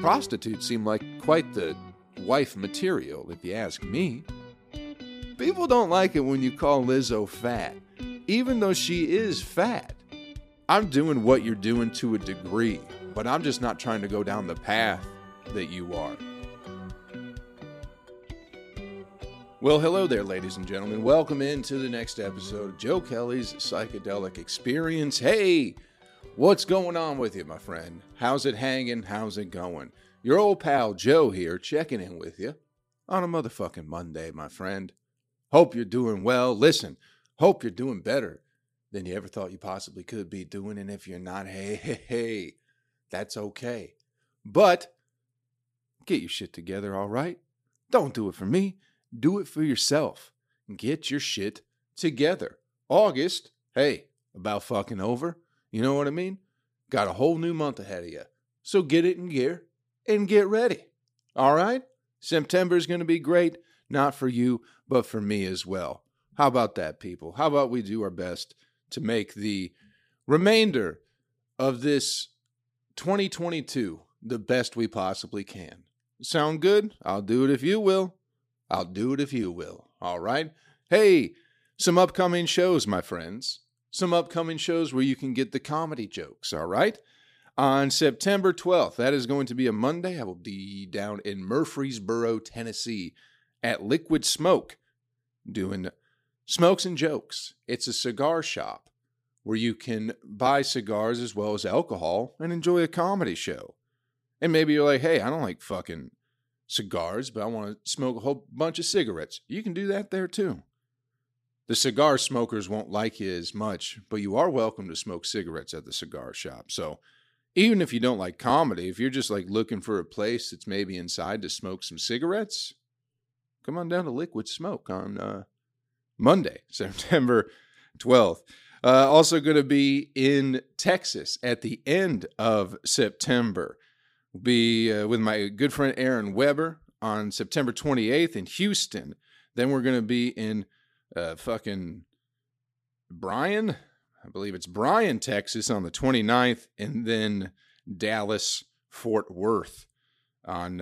Prostitutes seem like quite the wife material, if you ask me. People don't like it when you call Lizzo fat, even though she is fat. I'm doing what you're doing to a degree, but I'm just not trying to go down the path that you are. Well, hello there, ladies and gentlemen. Welcome into the next episode of Joe Kelly's Psychedelic Experience. Hey, what's going on with you, my friend? How's it hanging? How's it going? Your old pal Joe here checking in with you on a motherfucking Monday, my friend. Hope you're doing well. Listen, hope you're doing better than you ever thought you possibly could be doing. And if you're not, hey, that's okay. But get your shit together, all right? Don't do it for me. Do it for yourself. Get your shit together. August, hey, about fucking over. You know what I mean? Got a whole new month ahead of you. So get it in gear and get ready. All right? September's going to be great. Not for you, but for me as well. How about that, people? How about we do our best to make the remainder of this 2022 the best we possibly can? Sound good? I'll do it if you will. I'll do it if you will, all right? Hey, some upcoming shows, my friends. Some upcoming shows where you can get the comedy jokes, all right? On September 12th, that is going to be a Monday. I will be down in Murfreesboro, Tennessee at Liquid Smoke doing Smokes and Jokes. It's a cigar shop where you can buy cigars as well as alcohol and enjoy a comedy show. And maybe you're like, hey, I don't like fucking cigars, but I want to smoke a whole bunch of cigarettes. You can do that there too. The cigar smokers won't like you as much, but you are welcome to smoke cigarettes at the cigar shop. So even if you don't like comedy, if you're just like looking for a place that's maybe inside to smoke some cigarettes, come on down to Liquid Smoke on Monday, September 12th. Also going to be in Texas at the end of September. We'll be with my good friend Aaron Weber on September 28th in Houston. Then we're going to be in fucking Bryan. I believe it's Bryan, Texas on the 29th. And then Dallas, Fort Worth on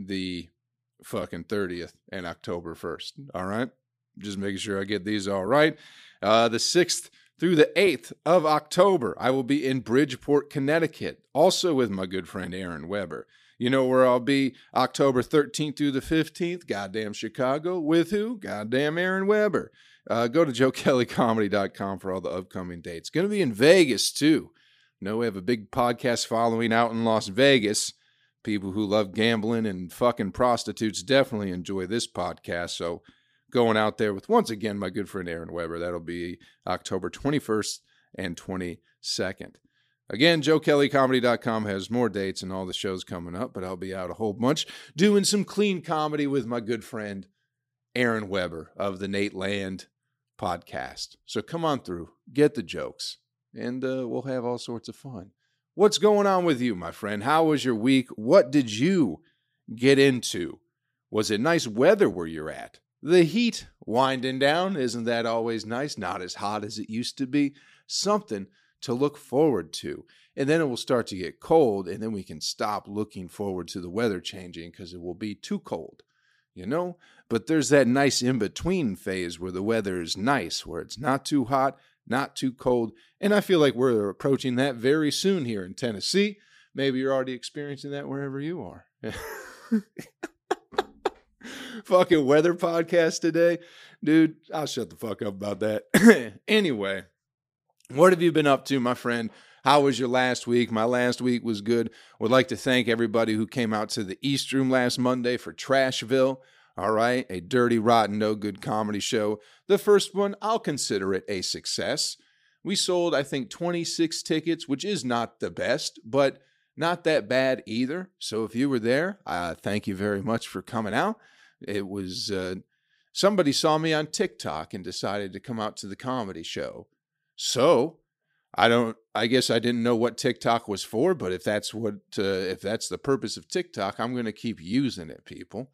the fucking 30th and October 1st. All right? Just making sure I get these all right. The 6th. Through the 8th of October, I will be in Bridgeport, Connecticut, also with my good friend Aaron Weber. You know where I'll be October 13th through the 15th? Goddamn Chicago. With who? Goddamn Aaron Weber. Go to JoeKellyComedy.com for all the upcoming dates. Going to be in Vegas, too. You know, we have a big podcast following out in Las Vegas. People who love gambling and fucking prostitutes definitely enjoy this podcast, so going out there with, once again, my good friend Aaron Weber. That'll be October 21st and 22nd. Again, JoeKellyComedy.com has more dates and all the shows coming up, but I'll be out a whole bunch doing some clean comedy with my good friend Aaron Weber of the Nate Land podcast. So come on through, get the jokes, and we'll have all sorts of fun. What's going on with you, my friend? How was your week? What did you get into? Was it nice weather where you're at? The heat winding down, isn't that always nice? Not as hot as it used to be. Something to look forward to. And then it will start to get cold, and then we can stop looking forward to the weather changing because it will be too cold, you know? But there's that nice in-between phase where the weather is nice, where it's not too hot, not too cold. And I feel like we're approaching that very soon here in Tennessee. Maybe you're already experiencing that wherever you are. Fucking weather podcast today. Dude, I'll shut the fuck up about that. Anyway, what have you been up to, my friend? How was your last week? My last week was good. Would like to thank everybody who came out to the East Room last Monday for Trashville. All right, a dirty, rotten, no good comedy show. The first one, I'll consider it a success. We sold, I think, 26 tickets, which is not the best, but not that bad either. So if you were there, thank you very much for coming out. It was, somebody saw me on TikTok and decided to come out to the comedy show. So, I guess I didn't know what TikTok was for, but if that's the purpose of TikTok, I'm going to keep using it, people.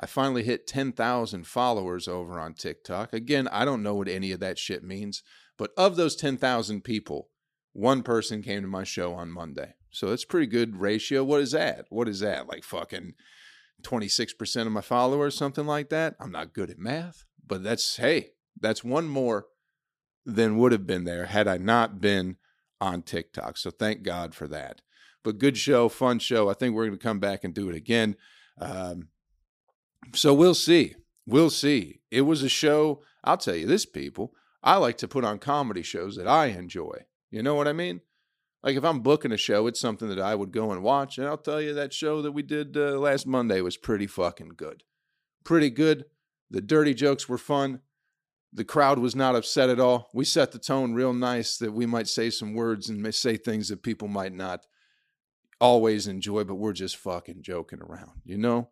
I finally hit 10,000 followers over on TikTok. Again, I don't know what any of that shit means, but of those 10,000 people, one person came to my show on Monday. So that's a pretty good ratio. What is that? What is that? Like fucking 26% of my followers, something like that. I'm not good at math, but that's, hey, that's one more than would have been there had I not been on TikTok. So thank God for that. But good show, fun show. I think we're going to come back and do it again. So we'll see. We'll see. It was a show. I'll tell you this, people. I like to put on comedy shows that I enjoy. You know what I mean? Like if I'm booking a show, it's something that I would go and watch. And I'll tell you that show that we did last Monday was pretty fucking good. Pretty good. The dirty jokes were fun. The crowd was not upset at all. We set the tone real nice that we might say some words and may say things that people might not always enjoy, but we're just fucking joking around, you know?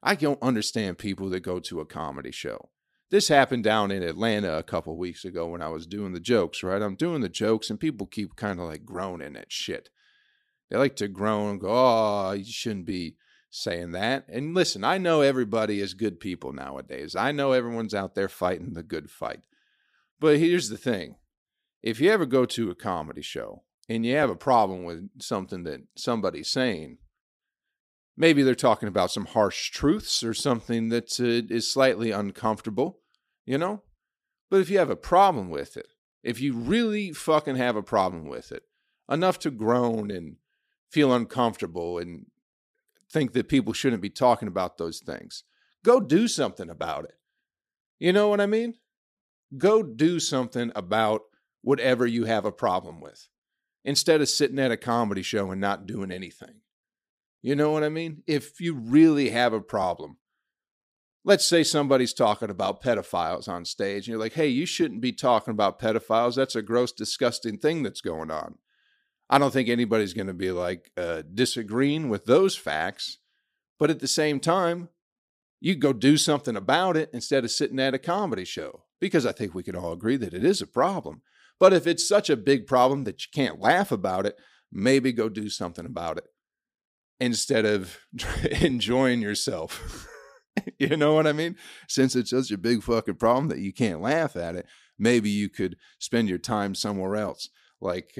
I don't understand people that go to a comedy show. This happened down in Atlanta a couple weeks ago when I was doing the jokes, right? I'm doing the jokes and people keep kind of like groaning at shit. They like to groan and go, oh, you shouldn't be saying that. And listen, I know everybody is good people nowadays. I know everyone's out there fighting the good fight. But here's the thing. If you ever go to a comedy show and you have a problem with something that somebody's saying, maybe they're talking about some harsh truths or something that is slightly uncomfortable, you know? But if you have a problem with it, if you really fucking have a problem with it, enough to groan and feel uncomfortable and think that people shouldn't be talking about those things, go do something about it. You know what I mean? Go do something about whatever you have a problem with instead of sitting at a comedy show and not doing anything. You know what I mean? If you really have a problem, let's say somebody's talking about pedophiles on stage and you're like, hey, you shouldn't be talking about pedophiles. That's a gross, disgusting thing that's going on. I don't think anybody's going to be like disagreeing with those facts, but at the same time, you go do something about it instead of sitting at a comedy show, because I think we can all agree that it is a problem. But if it's such a big problem that you can't laugh about it, maybe go do something about it instead of enjoying yourself. You know what I mean? Since it's such a big fucking problem that you can't laugh at it, maybe you could spend your time somewhere else, like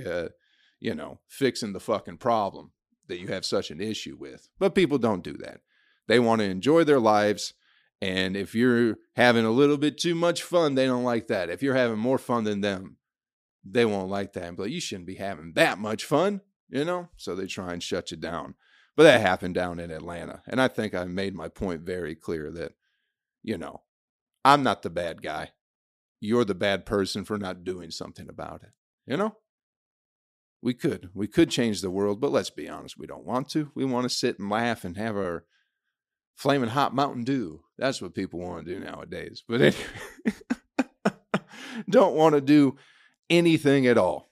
you know, fixing the fucking problem that you have such an issue with. But people don't do that. They want to enjoy their lives. And if you're having a little bit too much fun, they don't like that. If you're having more fun than them, they won't like that. But you shouldn't be having that much fun, you know? So they try and shut you down. But that happened down in Atlanta. And I think I made my point very clear that, you know, I'm not the bad guy. You're the bad person for not doing something about it, you know? We could change the world, but let's be honest, we don't want to. We want to sit and laugh and have our flaming hot Mountain Dew. That's what people want to do nowadays. But anyway, don't want to do anything at all.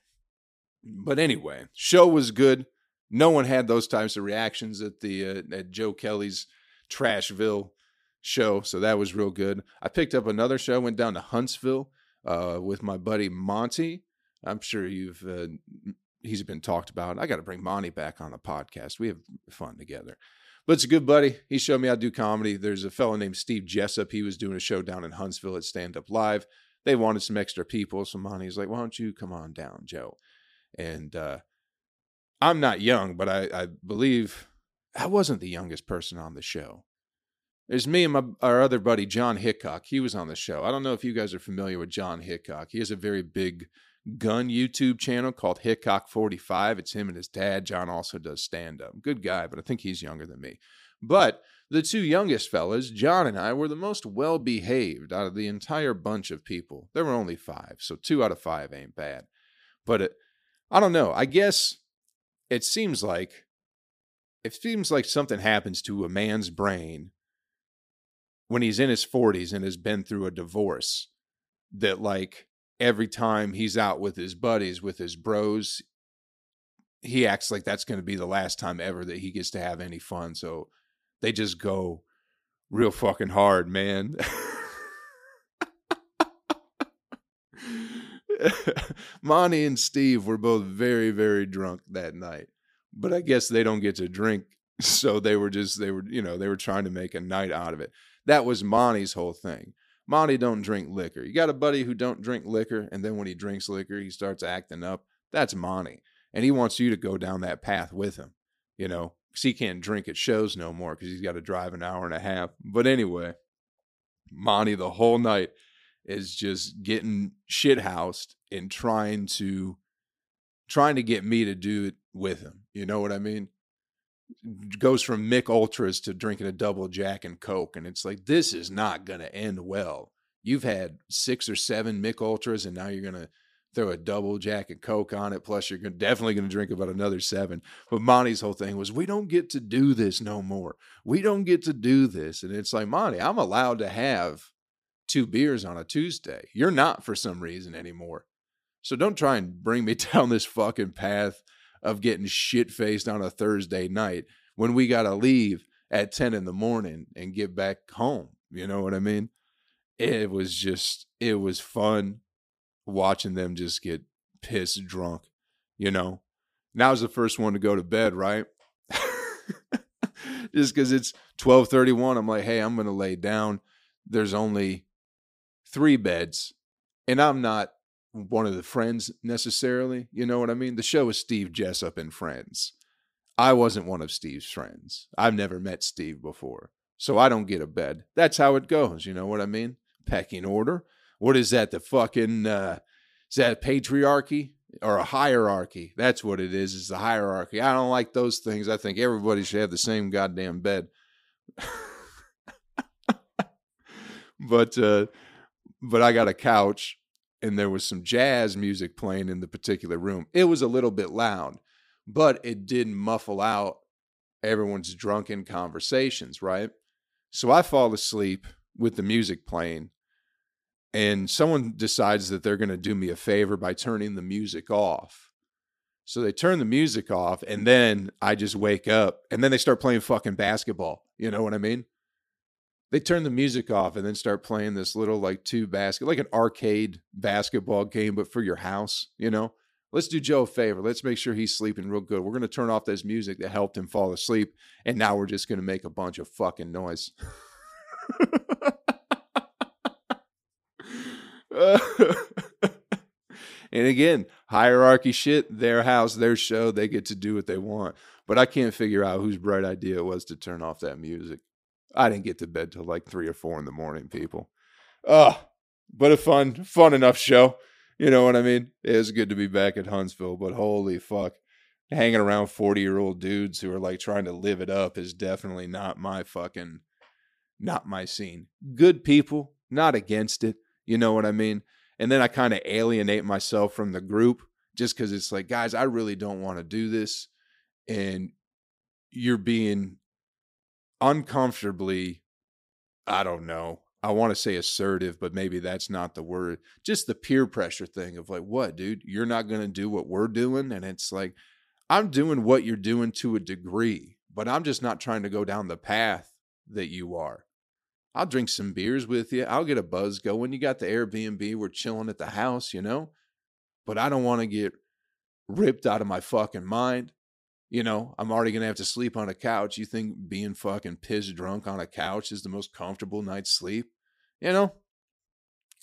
But anyway, show was good. No one had those types of reactions at the at Joe Kelly's Trashville show, so that was real good. I picked up another show, went down to Huntsville with my buddy Monty. I'm sure you've... He's been talked about. I got to bring Monty back on the podcast. We have fun together. But it's a good buddy. He showed me how to do comedy. There's a fellow named Steve Jessup. He was doing a show down in Huntsville at Stand Up Live. They wanted some extra people. So Monty's like, why don't you come on down, Joe? And I'm not young, but I believe I wasn't the youngest person on the show. There's me and our other buddy, John Hickok. He was on the show. I don't know if you guys are familiar with John Hickok. He has a very big gun YouTube channel called Hickok 45. It's him and his dad. John also does stand-up. Good guy, but I think he's younger than me. But the two youngest fellas, John and I, were the most well-behaved out of the entire bunch of people. There were only 5, so 2 out of 5 ain't bad. But I don't know. I guess it seems like something happens to a man's brain when he's in his 40s and has been through a divorce that, like, every time he's out with his buddies, with his bros, he acts like that's going to be the last time ever that he gets to have any fun. So they just go real fucking hard, man. Monty and Steve were both very, very drunk that night, but I guess they don't get to drink. So they were trying to make a night out of it. That was Monty's whole thing. Monty don't drink liquor. You got a buddy who don't drink liquor, and then when he drinks liquor, he starts acting up. That's Monty. And he wants you to go down that path with him, you know, because he can't drink at shows no more because he's got to drive an hour and a half. But anyway, Monty the whole night is just getting shithoused and trying to get me to do it with him. You know what I mean? Goes from Mick Ultras to drinking a double Jack and Coke. And it's like, this is not going to end well. You've had 6 or 7 Mick Ultras, and now you're going to throw a double Jack and Coke on it. Plus, you're definitely going to drink about another 7. But Monty's whole thing was, we don't get to do this no more. We don't get to do this. And it's like, Monty, I'm allowed to have 2 beers on a Tuesday. You're not for some reason anymore. So don't try and bring me down this fucking path of getting shit-faced on a Thursday night when we got to leave at 10 in the morning and get back home. You know what I mean? It was fun watching them just get pissed drunk, you know? And I was the first one to go to bed, right? Just because it's 12:31, I'm like, hey, I'm going to lay down. There's only 3 beds, and I'm not one of the friends necessarily, you know what I mean? The show is Steve Jessup and Friends. I wasn't one of Steve's friends. I've never met Steve before, so I don't get a bed. That's how it goes, you know what I mean? Pecking order. What is that, the fucking, is that patriarchy or a hierarchy? That's what it is, it's the hierarchy. I don't like those things. I think everybody should have the same goddamn bed. But I got a couch. And there was some jazz music playing in the particular room. It was a little bit loud, but it didn't muffle out everyone's drunken conversations, right? So I fall asleep with the music playing, and someone decides that they're going to do me a favor by turning the music off. So they turn the music off, and then I just wake up, and then they start playing fucking basketball. You know what I mean? They turn the music off and then start playing this little like like an arcade basketball game, but for your house, you know, let's do Joe a favor. Let's make sure he's sleeping real good. We're going to turn off this music that helped him fall asleep. And now we're just going to make a bunch of fucking noise. And again, hierarchy shit, their house, their show, they get to do what they want, but I can't figure out whose bright idea it was to turn off that music. I didn't get to bed till like 3 or 4 in the morning, people. But a fun enough show. You know what I mean? It was good to be back at Huntsville, but holy fuck. Hanging around 40-year-old dudes who are like trying to live it up is definitely not my scene. Good people, not against it. You know what I mean? And then I kind of alienate myself from the group just because it's like, guys, I really don't want to do this. And you're being uncomfortably, I don't know, I want to say assertive, but maybe that's not the word. Just the peer pressure thing of like, what, dude? You're not going to do what we're doing? And it's like, I'm doing what you're doing to a degree, but I'm just not trying to go down the path that you are. I'll drink some beers with you. I'll get a buzz going. You got the Airbnb. We're chilling at the house, you know? But I don't want to get ripped out of my fucking mind. You know, I'm already going to have to sleep on a couch. You think being fucking pissed drunk on a couch is the most comfortable night's sleep? You know?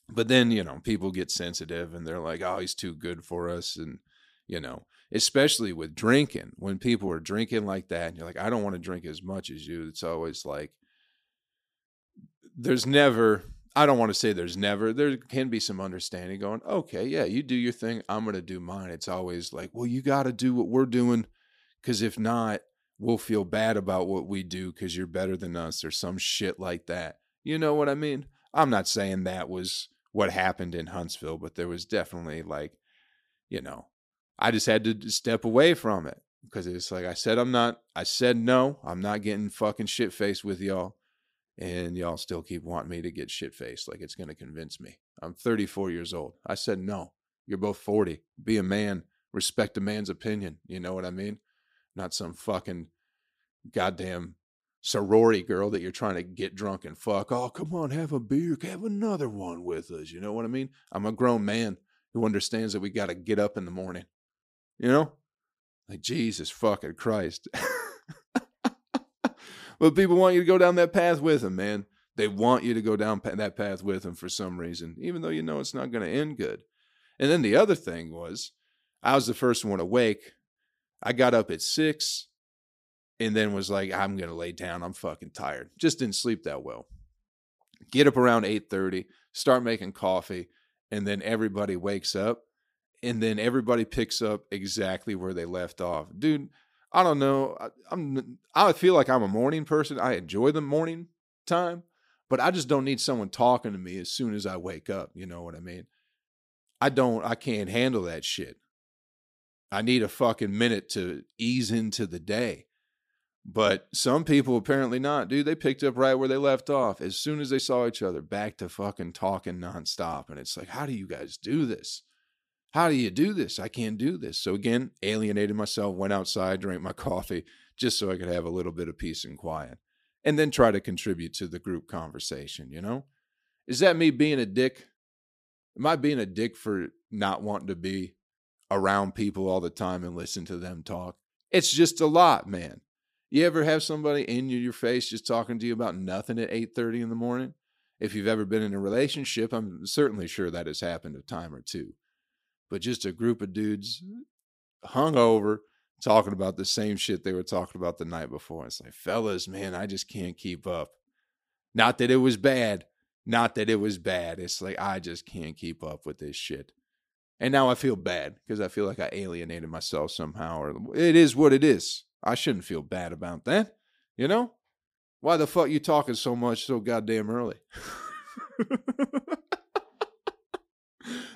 But then, you know, people get sensitive and they're like, oh, he's too good for us. And, you know, especially with drinking, when people are drinking like that and you're like, I don't want to drink as much as you. It's always like, there can be some understanding going, okay, yeah, you do your thing. I'm going to do mine. It's always like, well, you got to do what we're doing. Because if not, we'll feel bad about what we do because you're better than us or some shit like that. You know what I mean? I'm not saying that was what happened in Huntsville, but there was definitely like, you know, I just had to step away from it because it's like I said no, I'm not getting fucking shit-faced with y'all. And y'all still keep wanting me to get shit-faced like it's going to convince me. I'm 34 years old. I said no. You're both 40. Be a man. Respect a man's opinion. You know what I mean? Not some fucking goddamn sorority girl that you're trying to get drunk and fuck. Oh, come on, have a beer. Have another one with us. You know what I mean? I'm a grown man who understands that we got to get up in the morning. You know? Like, Jesus fucking Christ. But people want you to go down that path with them, man. They want you to go down that path with them for some reason, even though you know it's not going to end good. And then the other thing was, I was the first one awake I got up at 6 and then was like, I'm going to lay down. I'm fucking tired. Just didn't sleep that well. Get up around 8:30, start making coffee, and then everybody wakes up, and then everybody picks up exactly where they left off. Dude, I don't know. I feel like I'm a morning person. I enjoy the morning time, but I just don't need someone talking to me as soon as I wake up. You know what I mean? I can't handle that shit. I need a fucking minute to ease into the day. But some people apparently not, dude. They picked up right where they left off. As soon as they saw each other, back to fucking talking nonstop. And it's like, how do you guys do this? How do you do this? I can't do this. So again, alienated myself, went outside, drank my coffee, just so I could have a little bit of peace and quiet. And then try to contribute to the group conversation, you know? Is that me being a dick? Am I being a dick for not wanting to be around people all the time and listen to them talk? It's just a lot, man. You ever have somebody in your face just talking to you about nothing at 8:30 in the morning? If you've ever been in a relationship, I'm certainly sure that has happened a time or two. But just a group of dudes hungover talking about the same shit they were talking about the night before. It's like, fellas, man, I just can't keep up. Not that it was bad. Not that it was bad. It's like, I just can't keep up with this shit. And now I feel bad because I feel like I alienated myself somehow. Or it is what it is. I shouldn't feel bad about that, you know? Why the fuck you talking so much so goddamn early?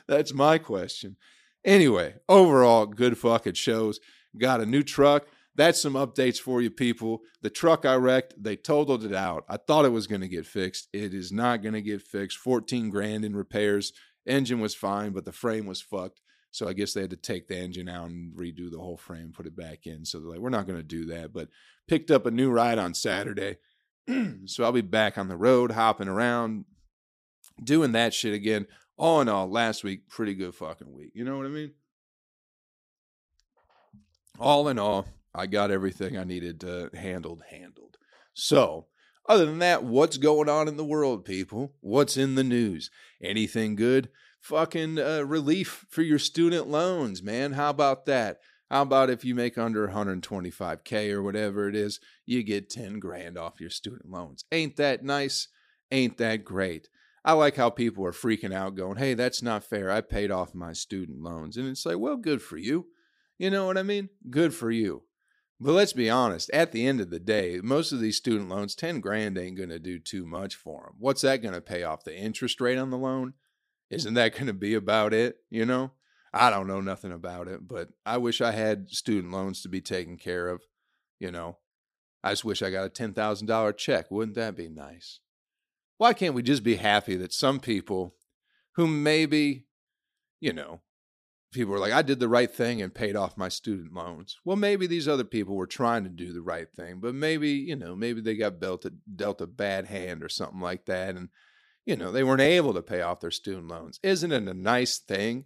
That's my question. Anyway, overall, good fucking shows. Got a new truck. That's some updates for you people. The truck I wrecked, they totaled it out. I thought it was going to get fixed. It is not going to get fixed. 14 grand in repairs. Engine was fine, but the frame was fucked. So I guess they had to take the engine out and redo the whole frame, put it back in. So they're like, we're not going to do that. But picked up a new ride on Saturday. So I'll be back on the road, hopping around, doing that shit again. All in all, last week, pretty good fucking week. You know what I mean? All in all, I got everything I needed handled. So other than that, what's going on in the world, people? What's in the news? Anything good? Fucking relief for your student loans, man. How about that? How about if you make under $125K or whatever it is, you get 10 grand off your student loans. Ain't that nice? Ain't that great? I like how people are freaking out going, hey, that's not fair. I paid off my student loans. And it's like, well, good for you. You know what I mean? Good for you. But let's be honest. At the end of the day, most of these student loans, 10 grand ain't going to do too much for them. What's that going to pay off? The interest rate on the loan? Isn't that going to be about it? You know, I don't know nothing about it, but I wish I had student loans to be taken care of. You know, I just wish I got a $10,000 check. Wouldn't that be nice? Why can't we just be happy that some people who maybe, you know, people are like, I did the right thing and paid off my student loans. Well, maybe these other people were trying to do the right thing, but maybe, you know, maybe they got dealt a bad hand or something like that. And you know, they weren't able to pay off their student loans. Isn't it a nice thing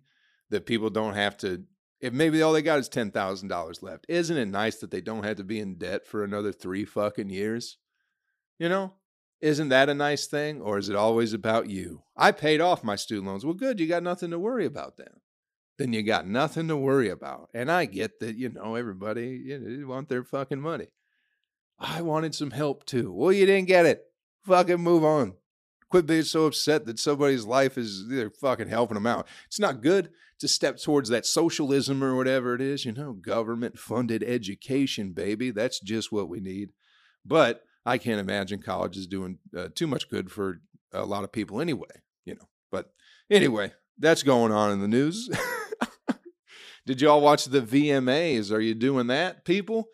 that people don't have to, if maybe all they got is $10,000 left, isn't it nice that they don't have to be in debt for another 3 fucking years? You know, isn't that a nice thing? Or is it always about you? I paid off my student loans. Well, good. You got nothing to worry about then. Then you got nothing to worry about. And I get that, you know, everybody, you know, they want their fucking money. I wanted some help too. Well, you didn't get it. Fucking move on. Quit being so upset that somebody's life is, they're fucking helping them out. It's not good to step towards that socialism or whatever it is, you know, government-funded education, baby. That's just what we need. But I can't imagine college is doing too much good for a lot of people anyway, you know. But anyway, that's going on in the news. Did y'all watch the VMAs? Are you doing that, people?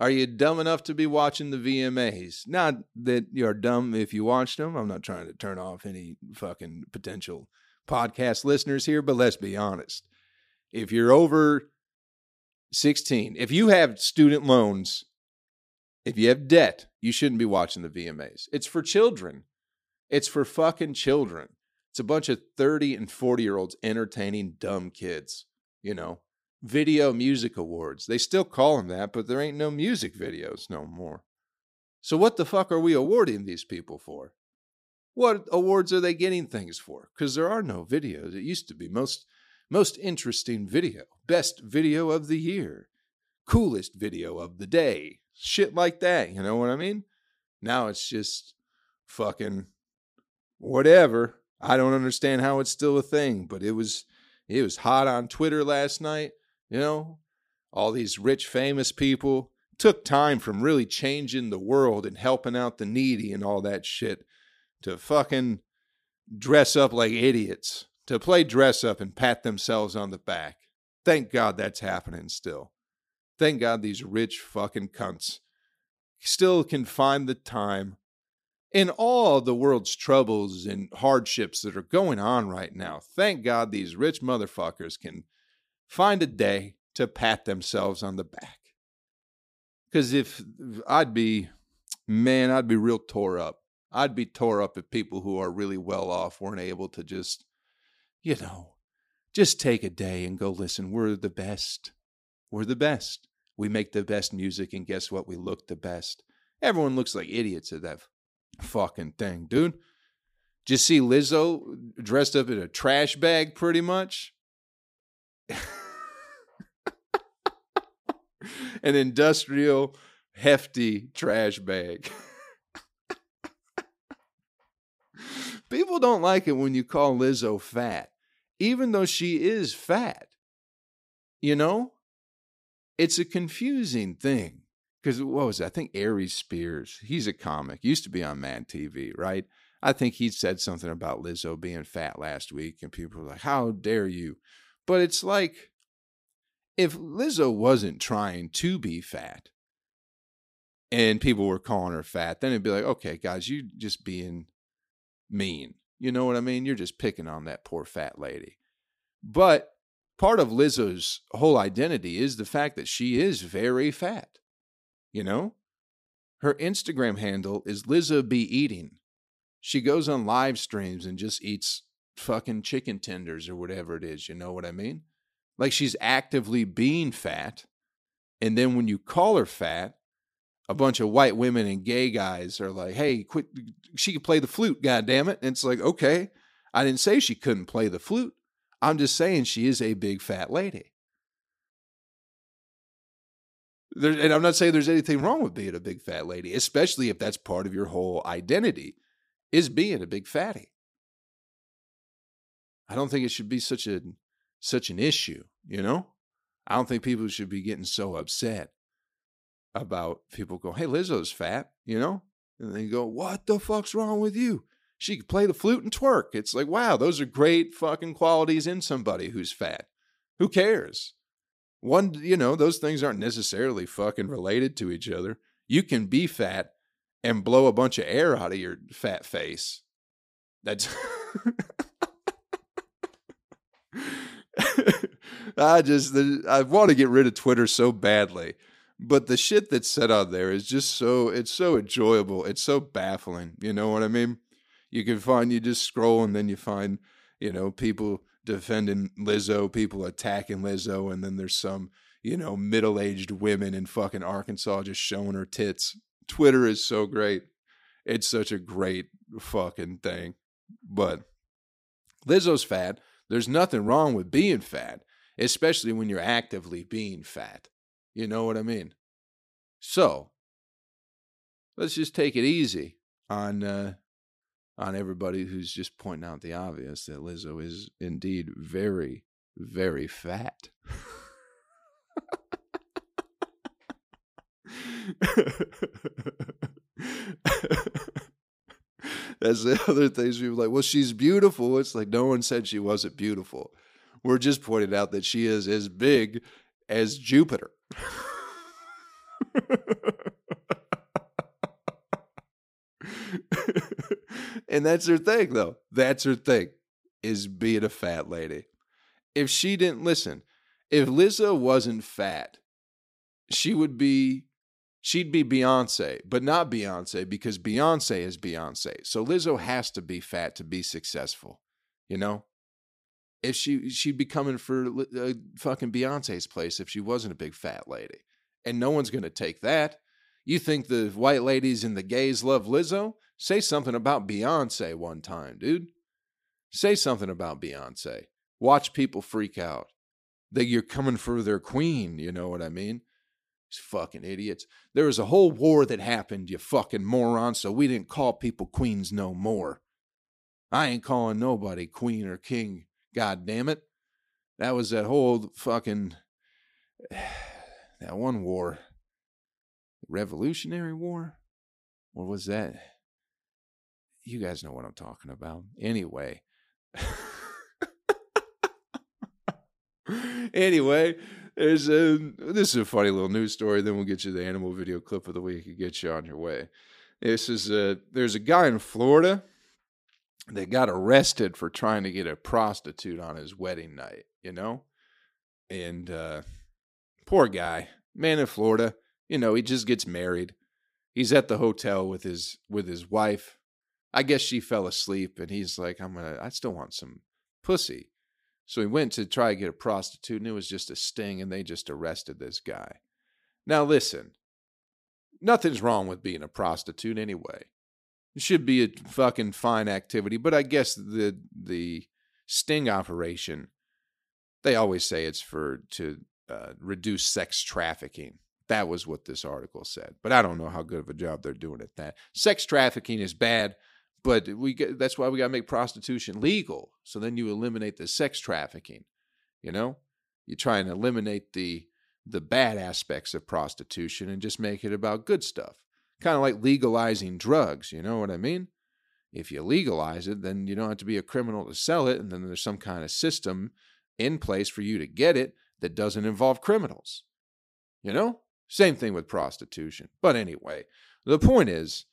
Are you dumb enough to be watching the VMAs? Not that you're dumb if you watched them. I'm not trying to turn off any fucking potential podcast listeners here, but let's be honest. If you're over 16, if you have student loans, if you have debt, you shouldn't be watching the VMAs. It's for children. It's for fucking children. It's a bunch of 30 and 40-year-olds entertaining dumb kids, you know. Video Music Awards. They still call them that, but there ain't no music videos no more. So what the fuck are we awarding these people for? What awards are they getting things for? Because there are no videos. It used to be most interesting video, best video of the year, coolest video of the day, shit like that. You know what I mean? Now it's just fucking whatever. I don't understand how it's still a thing, but it was hot on Twitter last night. You know, all these rich, famous people took time from really changing the world and helping out the needy and all that shit to fucking dress up like idiots, to play dress up and pat themselves on the back. Thank God that's happening still. Thank God these rich fucking cunts still can find the time in all the world's troubles and hardships that are going on right now. Thank God these rich motherfuckers can find a day to pat themselves on the back. Because if I'd be real tore up. I'd be tore up if people who are really well off weren't able to just, you know, just take a day and go, listen, we're the best. We're the best. We make the best music, and guess what? We look the best. Everyone looks like idiots at that fucking thing, dude. Did you see Lizzo dressed up in a trash bag pretty much? An industrial, hefty trash bag. People don't like it when you call Lizzo fat, even though she is fat. You know? It's a confusing thing. Because what was it? I think Aries Spears, he's a comic, used to be on Mad TV, right? I think he said something about Lizzo being fat last week, and people were like, how dare you? But it's like, if Lizzo wasn't trying to be fat, and people were calling her fat, then it'd be like, okay, guys, you're just being mean. You know what I mean? You're just picking on that poor fat lady. But part of Lizzo's whole identity is the fact that she is very fat. You know? Her Instagram handle is Lizzo Be Eating. She goes on live streams and just eats fucking chicken tenders or whatever it is. You know what I mean? Like, she's actively being fat. And then when you call her fat, a bunch of white women and gay guys are like, hey, quit. She could play the flute, goddammit. And it's like, okay, I didn't say she couldn't play the flute. I'm just saying she is a big fat lady. And I'm not saying there's anything wrong with being a big fat lady, especially if that's part of your whole identity, is being a big fatty. I don't think it should be such an issue, you know? I don't think people should be getting so upset about people go, hey, Lizzo's fat, you know? And they go, what the fuck's wrong with you? She could play the flute and twerk. It's like, wow, those are great fucking qualities in somebody who's fat. Who cares? One, you know, those things aren't necessarily fucking related to each other. You can be fat and blow a bunch of air out of your fat face. That's... I want to get rid of Twitter so badly. But the shit that's said on there is just so, it's so enjoyable. It's so baffling. You know what I mean? You just scroll and then you find, you know, people defending Lizzo, people attacking Lizzo, and then there's some, you know, middle-aged women in fucking Arkansas just showing her tits. Twitter is so great. It's such a great fucking thing. But Lizzo's fat. There's nothing wrong with being fat, especially when you're actively being fat. You know what I mean? So, let's just take it easy on everybody who's just pointing out the obvious that Lizzo is indeed very, very fat. That's the other things people are like, well, she's beautiful. It's like, no one said she wasn't beautiful. We're just pointing out that she is as big as Jupiter. And that's her thing, though. That's her thing, is being a fat lady. If she didn't listen, if Lizzo wasn't fat, she'd be Beyonce, but not Beyonce, because Beyonce is Beyonce. So Lizzo has to be fat to be successful, you know? If she'd be coming for fucking Beyonce's place if she wasn't a big fat lady. And no one's going to take that. You think the white ladies and the gays love Lizzo? Say something about Beyonce one time, dude. Say something about Beyonce. Watch people freak out that you're coming for their queen, you know what I mean? Fucking idiots. There was a whole war that happened, you fucking moron, so we didn't call people queens no more. I ain't calling nobody queen or king, god damn it. That was that whole fucking, that one war. Revolutionary War? What was that? You guys know what I'm talking about. Anyway. Anyway, this is a funny little news story. Then we'll get you the animal video clip of the week and get you on your way. This is there's a guy in Florida that got arrested for trying to get a prostitute on his wedding night, you know? And poor guy, man in Florida, you know, he just gets married. He's at the hotel with his wife. I guess she fell asleep, and he's like, I still want some pussy. So he went to try to get a prostitute, and it was just a sting, and they just arrested this guy. Now listen, nothing's wrong with being a prostitute anyway. It should be a fucking fine activity, but I guess the sting operation, they always say it's to reduce sex trafficking. That was what this article said, but I don't know how good of a job they're doing at that. Sex trafficking is bad, but that's why we got to make prostitution legal. So then you eliminate the sex trafficking, you know? You try and eliminate the bad aspects of prostitution and just make it about good stuff. Kind of like legalizing drugs, you know what I mean? If you legalize it, then you don't have to be a criminal to sell it, and then there's some kind of system in place for you to get it that doesn't involve criminals, you know? Same thing with prostitution. But anyway, the point is,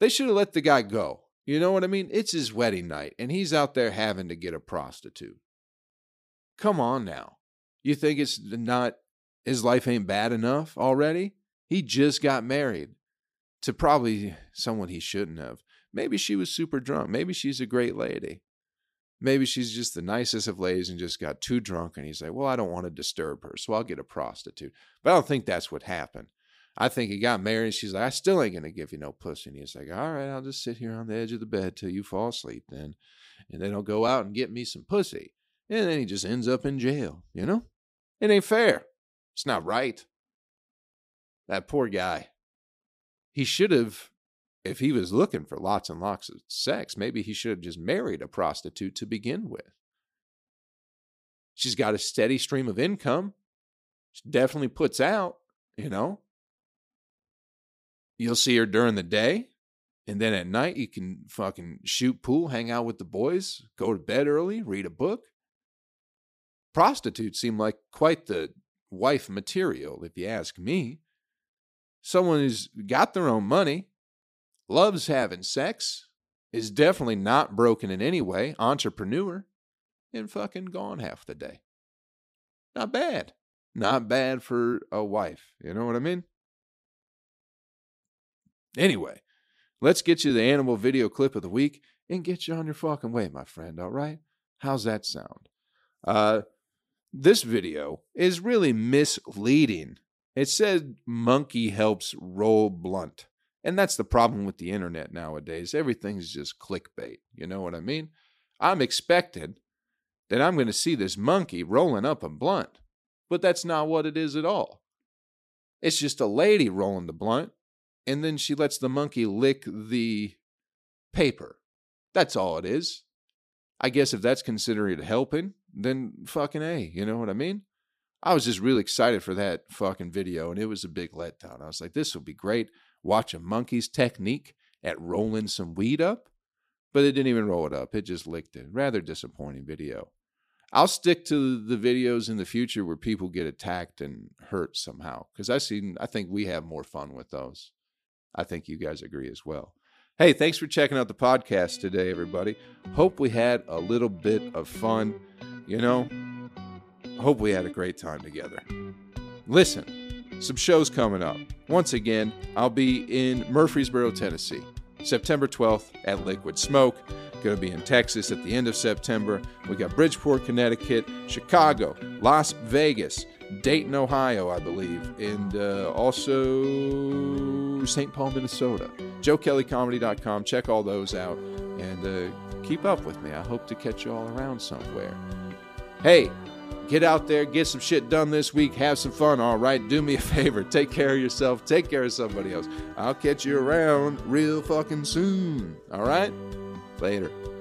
they should have let the guy go. You know what I mean? It's his wedding night, and he's out there having to get a prostitute. Come on now. You think it's not, his life ain't bad enough already? He just got married to probably someone he shouldn't have. Maybe she was super drunk. Maybe she's a great lady. Maybe she's just the nicest of ladies and just got too drunk, and he's like, well, I don't want to disturb her, so I'll get a prostitute. But I don't think that's what happened. I think he got married, and she's like, I still ain't going to give you no pussy. And he's like, all right, I'll just sit here on the edge of the bed till you fall asleep then, and then I'll go out and get me some pussy. And then he just ends up in jail, you know? It ain't fair. It's not right. That poor guy. He should have, if he was looking for lots and lots of sex, maybe he should have just married a prostitute to begin with. She's got a steady stream of income. She definitely puts out, you know. You'll see her during the day, and then at night you can fucking shoot pool, hang out with the boys, go to bed early, read a book. Prostitutes seem like quite the wife material, if you ask me. Someone who's got their own money, loves having sex, is definitely not broken in any way, entrepreneur, and fucking gone half the day. Not bad. Not bad for a wife. You know what I mean? Anyway, let's get you the animal video clip of the week and get you on your fucking way, my friend, all right? How's that sound? This video is really misleading. It said monkey helps roll blunt. And that's the problem with the internet nowadays. Everything's just clickbait. You know what I mean? I'm expected that I'm going to see this monkey rolling up a blunt, but that's not what it is at all. It's just a lady rolling the blunt, and then she lets the monkey lick the paper. That's all it is. I guess if that's considered helping, then fucking A, you know what I mean? I was just really excited for that fucking video, and it was a big letdown. I was like, this will be great. Watch a monkey's technique at rolling some weed up, but it didn't even roll it up. It just licked it. Rather disappointing video. I'll stick to the videos in the future where people get attacked and hurt somehow, because I think we have more fun with those. I think you guys agree as well. Hey, thanks for checking out the podcast today, everybody. Hope we had a little bit of fun. You know, hope we had a great time together. Listen, some shows coming up. Once again, I'll be in Murfreesboro, Tennessee, September 12th at Liquid Smoke. Going to be in Texas at the end of September. We got Bridgeport, Connecticut, Chicago, Las Vegas, Dayton, Ohio, I believe, and also St. Paul, Minnesota. JoeKellyComedy.com. Check all those out, and keep up with me. I hope to catch you all around somewhere. Hey, Get out there, get some shit done this week, have some fun, all right? Do me a favor, take care of yourself, take care of somebody else. I'll catch you around real fucking soon, all right? Later.